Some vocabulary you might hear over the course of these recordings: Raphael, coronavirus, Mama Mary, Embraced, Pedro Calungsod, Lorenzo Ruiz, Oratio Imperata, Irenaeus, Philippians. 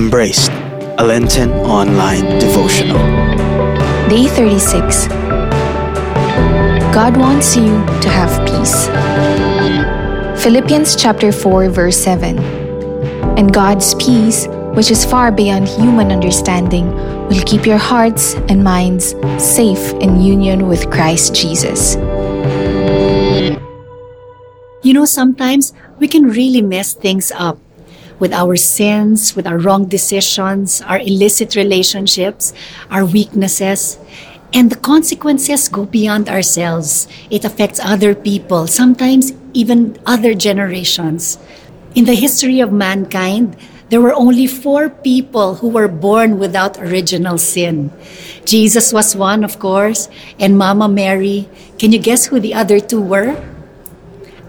Embraced, a Lenten online devotional. Day 36. God wants you to have peace. Philippians chapter 4 verse 7. And God's peace, which is far beyond human understanding, will keep your hearts and minds safe in union with Christ Jesus. You know, sometimes we can really mess things up with our sins, with our wrong decisions, our illicit relationships, our weaknesses, and the consequences go beyond ourselves. It affects other people, sometimes even other generations. In the history of mankind, there were only 4 people who were born without original sin. Jesus was one, of course, and Mama Mary. Can you guess who the other 2 were?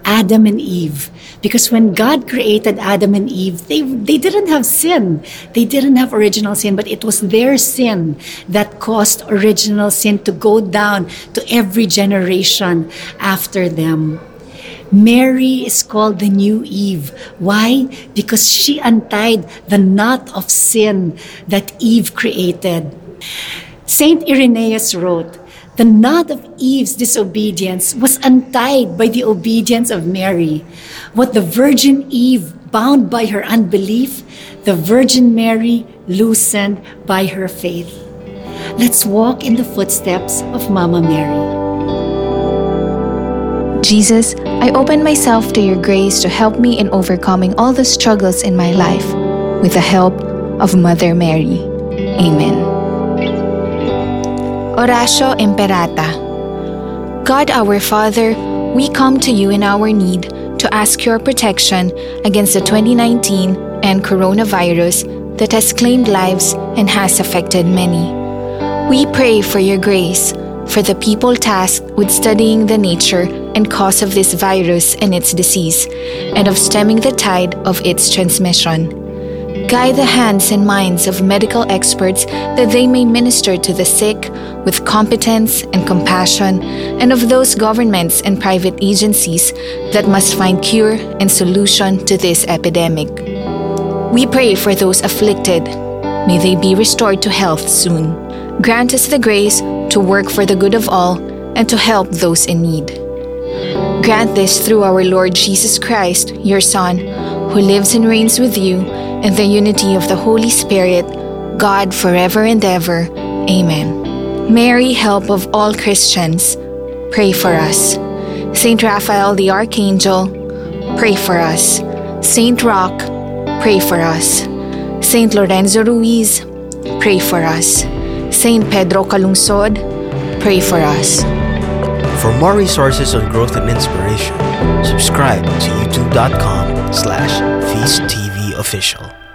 Adam and Eve. Because when God created Adam and Eve, they didn't have sin. They didn't have original sin, but it was their sin that caused original sin to go down to every generation after them. Mary is called the new Eve. Why? Because she untied the knot of sin that Eve created. Saint Irenaeus wrote, "The knot of Eve's disobedience was untied by the obedience of Mary. What the Virgin Eve bound by her unbelief, the Virgin Mary loosened by her faith." Let's walk in the footsteps of Mama Mary. Jesus, I open myself to your grace to help me in overcoming all the struggles in my life with the help of Mother Mary. Amen. Oratio Imperata. God our Father, we come to you in our need to ask your protection against the 2019 and coronavirus that has claimed lives and has affected many. We pray for your grace for the people tasked with studying the nature and cause of this virus and its disease, and of stemming the tide of its transmission. Guide the hands and minds of medical experts that they may minister to the sick with competence and compassion, and of those governments and private agencies that must find cure and solution to this epidemic. We pray for those afflicted. May they be restored to health soon. Grant us the grace to work for the good of all and to help those in need. Grant this through our Lord Jesus Christ, your Son, who lives and reigns with you in the unity of the Holy Spirit, God forever and ever. Amen. Mary, help of all Christians, pray for us. Saint Raphael the Archangel, pray for us. Saint Rock, pray for us. Saint Lorenzo Ruiz, pray for us. Saint Pedro Calungsod, pray for us. For more resources on growth and inspiration, subscribe to youtube.com/FeastTVOfficial.